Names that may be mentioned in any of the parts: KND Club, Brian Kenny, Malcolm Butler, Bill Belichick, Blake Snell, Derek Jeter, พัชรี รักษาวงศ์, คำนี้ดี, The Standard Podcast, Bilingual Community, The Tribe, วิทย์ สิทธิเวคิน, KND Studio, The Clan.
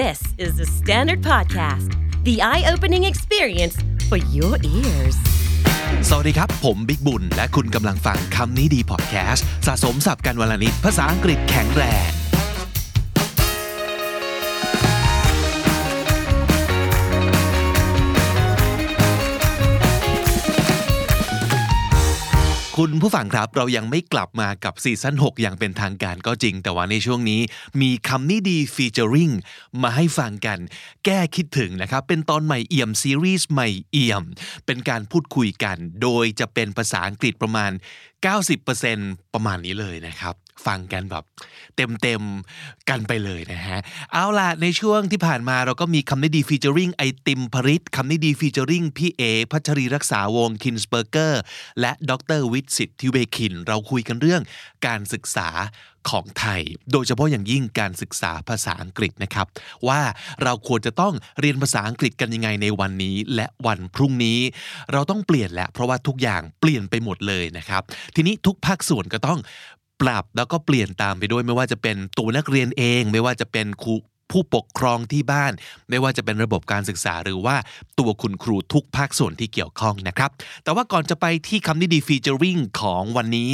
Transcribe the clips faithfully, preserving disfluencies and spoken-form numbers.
This is the Standard Podcast, the eye-opening experience for your ears. สวัสดีครับผมบิ๊กบุญและคุณกำลังฟังคำนี้ดีพอดแคสต์สะสมศัพท์กันวันละนิดภาษาอังกฤษแข็งแรงคุณผู้ฟังครับเรายังไม่กลับมากับซีซั่นหกอย่างเป็นทางการก็จริงแต่ว่าในช่วงนี้มีคำนี้ดีฟีเจอริงมาให้ฟังกันแก้คิดถึงนะครับเป็นตอนใหม่เอี่ยมซีรีส์ใหม่เอี่ยมเป็นการพูดคุยกันโดยจะเป็นภาษาอังกฤษประมาณ เก้าสิบเปอร์เซ็นต์ ประมาณนี้เลยนะครับฟังกันแบบเต็มๆกันไปเลยนะฮะเอาล่ะในช่วงที่ผ่านมาเราก็มีคำนี้ดีฟีเจอริงไอติมพริตคำนี้ดีฟีเจอริงพี่เอพัชรีรักษาวงศ์คินสเบอร์เกอร์และดรวิทย์สิทธิเวคินเราคุยกันเรื่องการศึกษาของไทยโดยเฉพาะอย่างยิ่งการศึกษาภาษาอังกฤษนะครับว่าเราควรจะต้องเรียนภาษาอังกฤษกันยังไงในวันนี้และวันพรุ่งนี้เราต้องเปลี่ยนแล้วเพราะว่าทุกอย่างเปลี่ยนไปหมดเลยนะครับทีนี้ทุกภาคส่วนก็ต้องปรับแล้วก็เปลี่ยนตามไปด้วยไม่ว่าจะเป็นตัวนักเรียนเองไม่ว่าจะเป็นครูผู้ปกครองที่บ้านไม่ว่าจะเป็นระบบการศึกษาหรือว่าตัวคุณครูทุกภาคส่วนที่เกี่ยวข้องนะครับแต่ว่าก่อนจะไปที่คำนี้ดีฟีเจอริงของวันนี้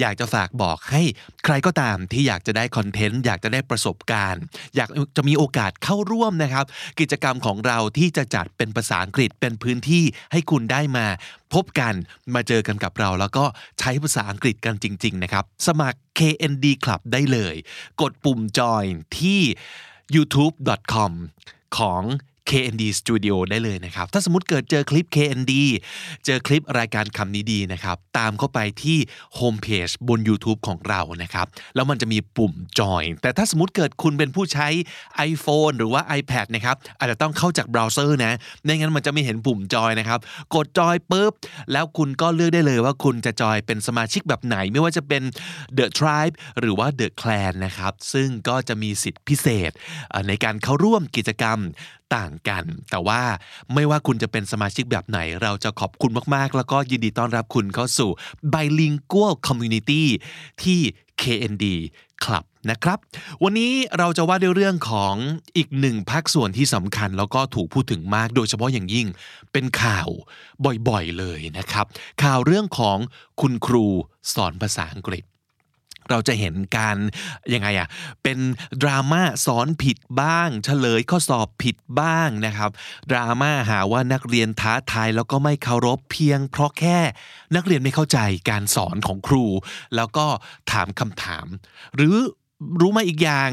อยากจะฝากบอกให้ใครก็ตามที่อยากจะได้คอนเทนต์อยากจะได้ประสบการณ์อยากจะมีโอกาสเข้าร่วมนะครับกิจกรรมของเราที่จะจัดเป็นภาษาอังกฤษเป็นพื้นที่ให้คุณได้มาพบกันมาเจอกันกับเราแล้วก็ใช้ภาษาอังกฤษกันจริงๆนะครับสมัคร เค เอ็น ดี Club ได้เลยกดปุ่ม join ที่ ยูทูบ ดอท คอม ของ เค เอ็น ดี Studio ได้เลยนะครับถ้าสมมุติเกิดเจอคลิป เค เอ็น ดี เจอคลิปรายการคำนี้ดีนะครับตามเข้าไปที่โฮมเพจบน YouTube ของเรานะครับแล้วมันจะมีปุ่ม join แต่ถ้าสมมุติเกิดคุณเป็นผู้ใช้ iPhone หรือว่า iPad นะครับอาจจะต้องเข้าจากเบราว์เซอร์นะไม่งั้นมันจะไม่เห็นปุ่ม join นะครับกด join ปุ๊บแล้วคุณก็เลือกได้เลยว่าคุณจะ join เป็นสมาชิกแบบไหนไม่ว่าจะเป็น The Tribe หรือว่า The Clan นะครับซึ่งก็จะมีสิทธิพิเศษในการเข้าร่วมกิจกรรมต่างกันแต่ว่าไม่ว่าคุณจะเป็นสมาชิกแบบไหนเราจะขอบคุณมากๆแล้วก็ยินดีต้อนรับคุณเข้าสู่ Bilingual Community ที่ เค เอ็น ดี Club นะครับวันนี้เราจะว่าด้วยเรื่องของอีกหนึ่งภาคส่วนที่สำคัญแล้วก็ถูกพูดถึงมากโดยเฉพาะอย่างยิ่งเป็นข่าวบ่อยๆเลยนะครับข่าวเรื่องของคุณครูสอนภาษาอังกฤษเราจะเห็นการยังไงอ่ะเป็นดราม่าสอนผิดบ้างเฉลยข้อสอบผิดบ้างนะครับดราม่าหาว่านักเรียนท้าทายแล้วก็ไม่เคารพเพียงเพราะแค่นักเรียนไม่เข้าใจการสอนของครูแล้วก็ถามคำถามหรือรู้มาอีกอย่าง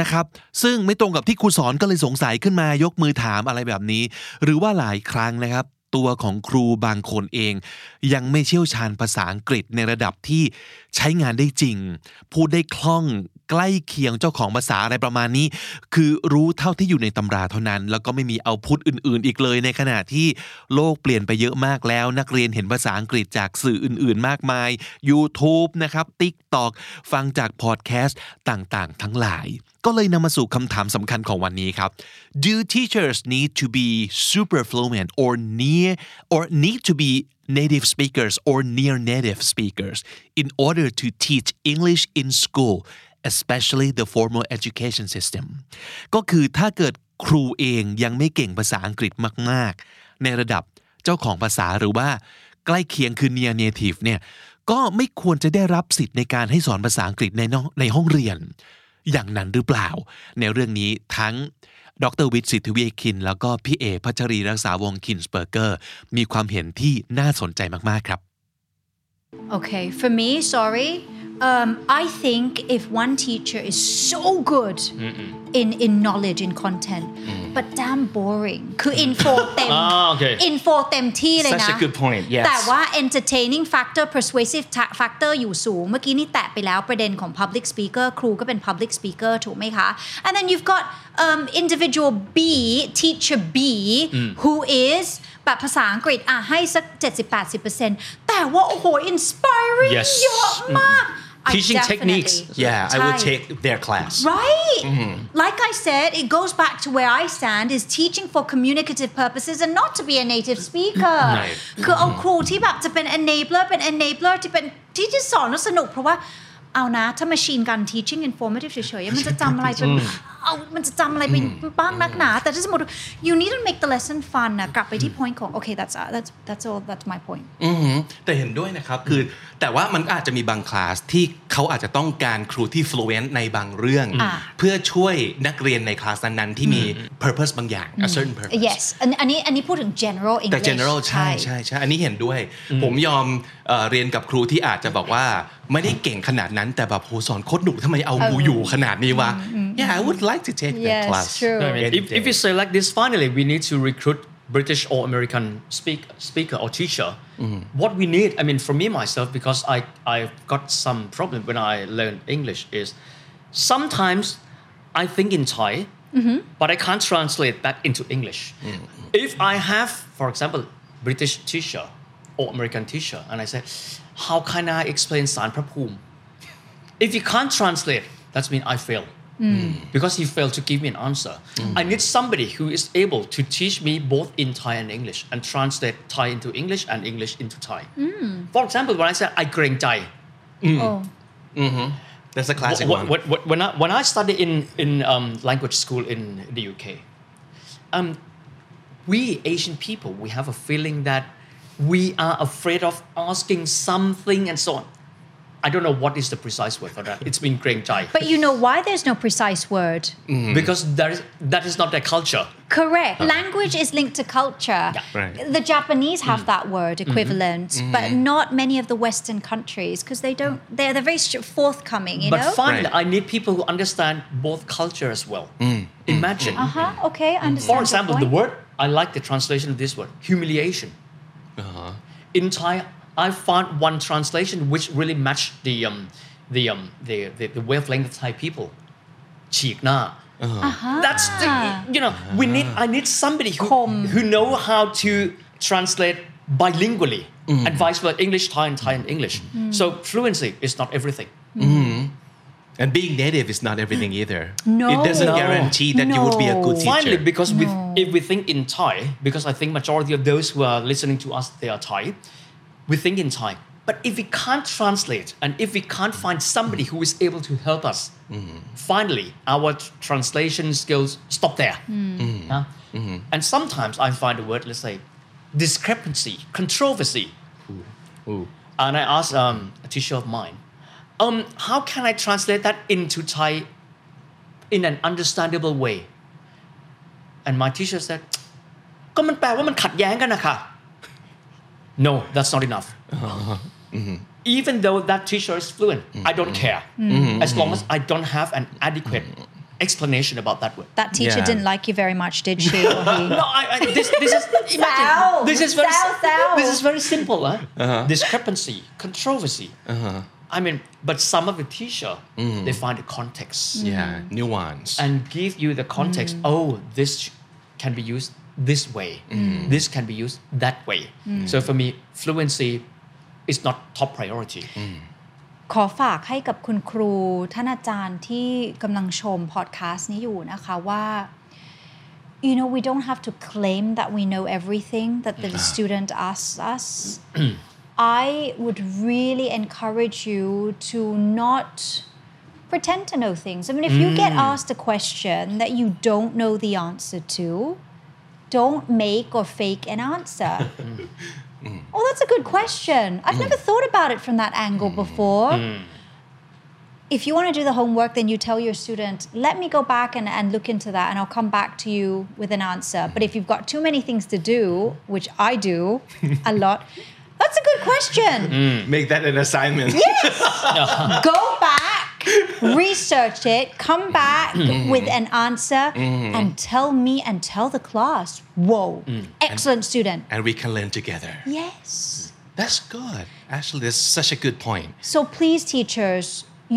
นะครับซึ่งไม่ตรงกับที่ครูสอนก็เลยสงสัยขึ้นมายกมือถามอะไรแบบนี้หรือว่าหลายครั้งนะครับตัวของครูบางคนเองยังไม่เชี่ยวชาญภาษาอังกฤษในระดับที่ใช้งานได้จริงพูดได้คล่องใกล้เคียงเจ้าของภาษาอะไรประมาณนี้คือรู้เท่าที่อยู่ในตำราเท่านั้นแล้วก็ไม่มีเอาพุทอื่นๆอีกเลยในขณะที่โลกเปลี่ยนไปเยอะมากแล้วนักเรียนเห็นภาษาอังกฤษจากสื่ออื่นๆมากมาย YouTube นะครับ TikTok ฟังจากพอดแคสต์ต่างๆทั้งหลายก็เลยนำมาสู่คำถามสำคัญของวันนี้ครับ Do teachers need to be super fluent or near or need to be native speakers or near native speakers in order to teach English in school, especially the formal education system? ก็คือถ้าเกิดครูเองยังไม่เก่งภาษาอังกฤษมากๆในระดับเจ้าของภาษาหรือว่าใกล้เคียงคือ near native เนี่ยก็ไม่ควรจะได้รับสิทธิ์ในการให้สอนภาษาอังกฤษในในห้องเรียนอย่างนั้นหรือเปล่าในเรื่องนี้ทั้งดรวิทย์สิทธิเวคินแล้วก็พี่เอพัชรีรักษาวงศ์คินสเบอร์เกอร์มีความเห็นที่น่าสนใจมากๆครับ Okay for me sorry um, I think if one teacher is so good in in knowledge in content but damn boring คือ info เต็ม info เต็มที่เลยนะ Such a good point yes แต่ว่า entertaining factor persuasive factor อยู่สูงเมื่อกี้นี่แตะไปแล้วประเด็นของ public speaker ครูก็เป็น public speaker ถูกไหมคะ and then you've got um, individual B teacher B who is แบบภาษาอังกฤษอ่ะให้สัก เจ็ดสิบถึงแปดสิบเปอร์เซ็นต์ แต่ว่าโอ้โห inspiring เยอะมากTeaching techniques, yeah, I will take their class. Right. Mm-hmm. Like I said, it goes back to where I stand is teaching for communicative purposes and not to be a native speaker. คือเอาครูที่แบบจะเป็น enabler เป็น enabler ที่เป็นที่จะสอนแล้วสนุกเพราะว่าเอานะถ้า machine gun teaching informative เฉยๆมันจะจำอะไรจนเอา มันจะจำอะไรไปบ้างนักหนาแต่ถ้าสมมติ you need to make the lesson fun นะกลับไปที่ point ของ okay that's that's that's all that's my point อือแต่เห็นด้วยนะครับคือแต่ว่ามันอาจจะมีบางคลาสที่เขาอาจจะต้องการครูที่ fluent ในบางเรื่องเพื่อช่วยนักเรียนในคลาสนั้นๆที่มี purpose บางอย่าง a certain purpose yes อันนี้อันนี้พูดถึง general English แต่ general ใช่ใช่ใช่อันนี้เห็นด้วยผมยอมเรียนกับครูที่อาจจะบอกว่าไม่ได้เก่งขนาดนั้นแต่แบบโหสอนโคตรหนุกทำไมเอากูอยู่ขนาดนี้วะ Yeah I would like to take that class if if you say like this finally we need to recruit British or American speak speaker or teacher what we need I mean for me myself because I I've got some problem when I learn English is sometimes I think in Thai but I can't translate that into English if I have for example British teacher or American teacher and I said how can I explain สารพระภูมิ if you can't translate that means I fail mm. because he failed to give me an answer mm. I need somebody who is able to teach me both in Thai and English and translate Thai into English and English into Thai mm. for example when I said I เกรงใจ mm. oh. mm-hmm. that's a classic w- w- one w- when I when I studied in in um, language school in the ยู เค um, we Asian people we have a feeling that we are afraid of asking something and so on I don't know what is the precise word for that it's been เกรงใจ but you know why there's no precise word mm. because that is that is not their culture correct uh. language is linked to culture yeah. right. the Japanese have mm. that word equivalent mm-hmm. but not many of the Western countries because they don't they're, they're very forthcoming you but know but finally right. I need people who understand both culture as well mm. imagine mm. uh-huh okay I understand for example the word I like the translation of this word humiliation Uh-huh. In Thai, I found one translation which really matched the um, the, um, the the the wavelength of Thai people. Cheek na. Uh-huh. That's the, you know uh-huh. we need I need somebody who Kom. who know how to translate bilingually mm. and vice versa English Thai and Thai and English. Mm. So fluency is not everything. Mm. Mm. And being native is not everything either. No, it doesn't no. guarantee that no. you would be a good teacher. Finally, because no. we, if we think in Thai, because I think majority of those who are listening to us, they are Thai. We think in Thai, but if we can't translate, and if we can't find somebody who is able to help us, mm-hmm. finally our translation skills stop there. Mm. Huh? Mm-hmm. And sometimes I find the word, let's say, discrepancy, controversy. Ooh. Ooh. And I asked um, a teacher of mine. Um, how can I translate that into Thai in an understandable way? And my teacher said, ก็มันแปลว่ามันขัดแย้งกันนะคะ No, that's not enough. Uh-huh. Mm-hmm. Even though that teacher is fluent, mm-hmm. I don't care mm-hmm. as long as I don't have an adequate explanation about that word. That teacher yeah. didn't like you very much, did she? Or he? No, I, I, this, this is imagine, this is very, Sal, Sal. This is very simple, huh? Uh-huh. Discrepancy, controversy. Uh-huh. I mean, but some of the teacher, mm. they find the context. Yeah, mm. nuance. And give you the context, mm. oh, this can be used this way. Mm. This can be used that way. Mm. So for me, fluency is not top priority. Mm. ขอฝากให้กับคุณครูท่านอาจารย์ที่กำลังชมพอดคาสต์นี้อยู่นะคะว่าYou know, we don't have to claim that we know everything that the student asks us. I would really encourage you to not pretend to know things. I mean, if mm. you get asked a question that you don't know the answer to, don't make or fake an answer. mm. Oh, that's a good question. I've mm. never thought about it from that angle mm. before. Mm. If you want to do the homework, then you tell your student, let me go back and, and look into that, and I'll come back to you with an answer. But if you've got too many things to do, which I do a lot, That's a good question. Mm. Make that an assignment. Yes. Go back, research it, come back mm-hmm. with an answer, mm-hmm. and tell me and tell the class. Whoa, mm. excellent and, student. And we can learn together. Yes. That's good. Actually, that's such a good point. So please, teachers,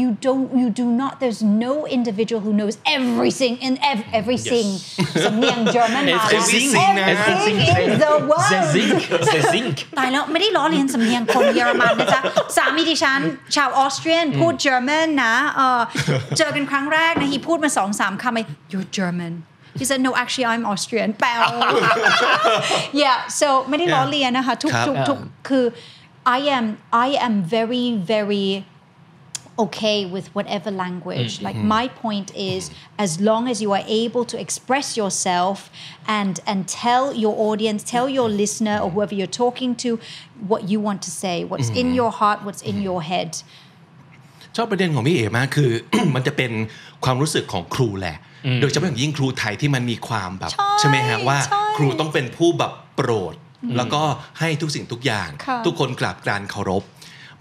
you don't, you do not. There's no individual who knows everything in ev- everything. Yes. German everything. Everything in the world. Zing. ตายแล้วไม่ได้ล้อเลียนสำเนียงคนเยอรมันนะจ๊ะสามีดิฉันชาวออสเตรียนพูดเยอรมันนะเอ่อเจอกันครั้งแรกนะฮีพูดมา สองสาม คำ You're German He said no actually I'm Austrian แปล Yeah so ไม่ได้ล้อเลียนนะคะทุกๆคือ I am I am very very okay with whatever language. Mm-hmm. Like my point is, as long as you are able to express yourself and and tell your audience, tell your listener or whoever you're talking to what you want to say, what's mm-hmm. in your heart, what's in your head. ชอบประเด็นของพี่เอ๋มากคือ มันจะเป็นความรู้สึกของครูแหละโดยเฉพาะอย่างยิ่งครูไทยที่มันมีความแบบใช่ไหมฮะว่าครูต้องเป็นผู้แบบโปรดแล้วก็ให้ทุกสิ่งทุกอย่างทุกคนกราบกรานเคารพ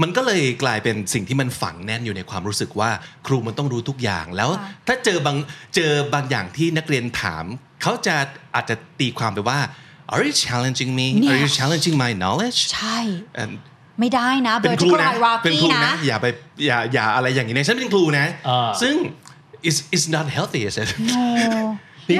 มันก็เลยกลายเป็นสิ่งที่มันฝังแน่นอยู่ในความรู้สึกว่าครูมันต้องรู้ทุกอย่างแล้วถ้าเจอบางเจอบางอย่างที่นักเรียนถามเขาจะอาจจะตีความไปว่า are you challenging me are you challenging my knowledge ใช่ไม่ได้นะเป็นครูนะเป็นครูนะอย่าไปอย่าอย่าอะไรอย่างนี้นะฉันเป็นครูนะซึ่ง is is not healthy is it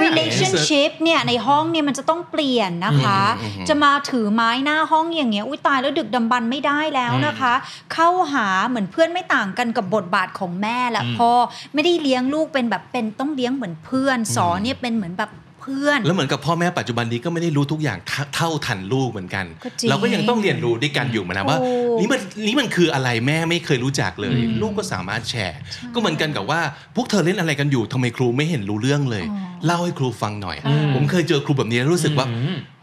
relationship เนี่ยในห้องเนี่ยมันจะต้องเปลี่ยนนะคะจะมาถือไม้หน้าห้องอย่างเงี้ยอุ๊ยตายแล้วดึกดำบรรพ์ไม่ได้แล้วนะคะเข้าหาเหมือนเพื่อนไม่ต่างกันกับบทบาทของแม่และพ่อไม่ได้เลี้ยงลูกเป็นแบบเป็นต้องเลี้ยงเหมือนเพื่อนสอนเนี่ยเป็นเหมือนแบบเพื่อนแล้วเหมือนกับพ่อแม่ปัจจุบันนี้ก็ไม่ได้รู้ทุกอย่างเท่าทันลูกเหมือนกันเราก็ยังต้องเรียนรู้ด้วยกันอยู่เหมือนกันว่านี่มันนี่มันคืออะไรแม่ไม่เคยรู้จักเลยลูกก็สามารถแชร์ก็เหมือนกันกับว่าพวกเธอเล่นอะไรกันอยู่ทำไมครูไม่เห็นรู้เรื่องเลยเล่าให้ครูฟังหน่อยผมเคยเจอครูแบบนี้รู้สึกว่า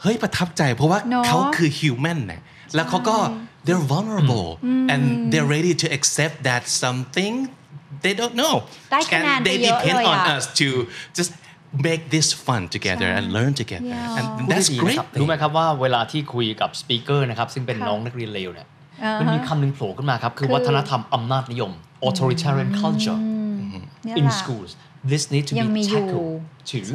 เฮ้ยประทับใจเพราะว่าเขาคือ human นะแล้วเขาก็ they're vulnerable and they're ready to accept that something they don't know and they depend on us to just make this fun together and learn together yeah. and that's great รู้ไหมครับว่าเวลาที่คุยกับสปีกเกอร์นะครับซึ่งเป็นน้องนักเรียนเลวเนี่ยมันมีคำหนึ่งโผล่ขึ้นมาครับคือวัฒนธรรมอำนาจนิยม authoritarian culture in schools this need to be tackled too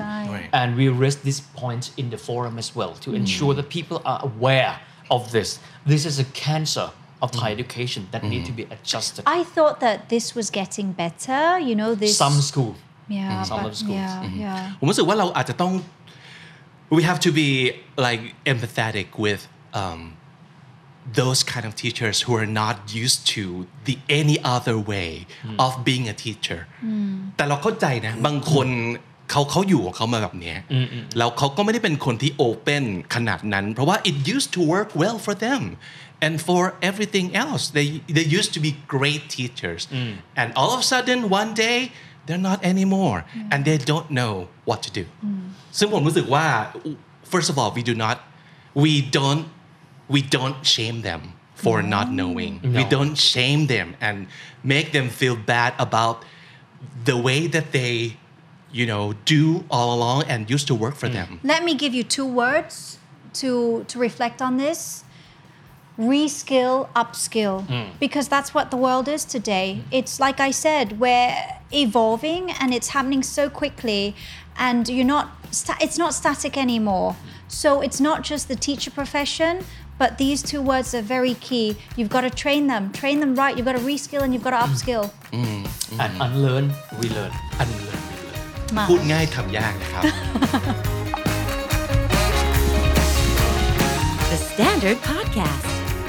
and we raise this point in the forum as well to ensure that people are aware of this this is a cancer of Thai education that need to be adjusted I thought that this was getting better you know this some school Yeah, some but, of schools. Yeah, mm-hmm. yeah. ผมรู้สึกว่าเราอาจจะต้อง we have to be like empathetic with um, those kind of teachers who are not used to the any other way mm. of being a teacher. แต่เราเข้าใจนะบางคนเขาเขาอยู่ของเขามาแบบนี้แล้วเขาก็ไม่ได้เป็นคนที่ open ขนาดนั้นเพราะว่า it used to work well for them and for everything else. They they used to be great teachers mm. and all of a sudden one day.They're not anymore, mm. and they don't know what to do. Mm. ซึ่งผมรู้สึกว่า first of all, we do not, we don't, we don't shame them for no. not knowing. No. We don't shame them and make them feel bad about the way that they, you know, do all along and used to work for mm. them. Let me give you two words to to reflect on this.Reskill, upskill, mm. because that's what the world is today. Mm. It's like I said, we're evolving and it's happening so quickly and you're not, sta- it's not static anymore. So it's not just the teacher profession, but these two words are very key. You've got to train them, train them right. You've got to reskill and you've got to upskill. Mm. Mm. And unlearn, relearn, unlearn, relearn. พูดง่ายทำยากนะครับ The Standard Podcast.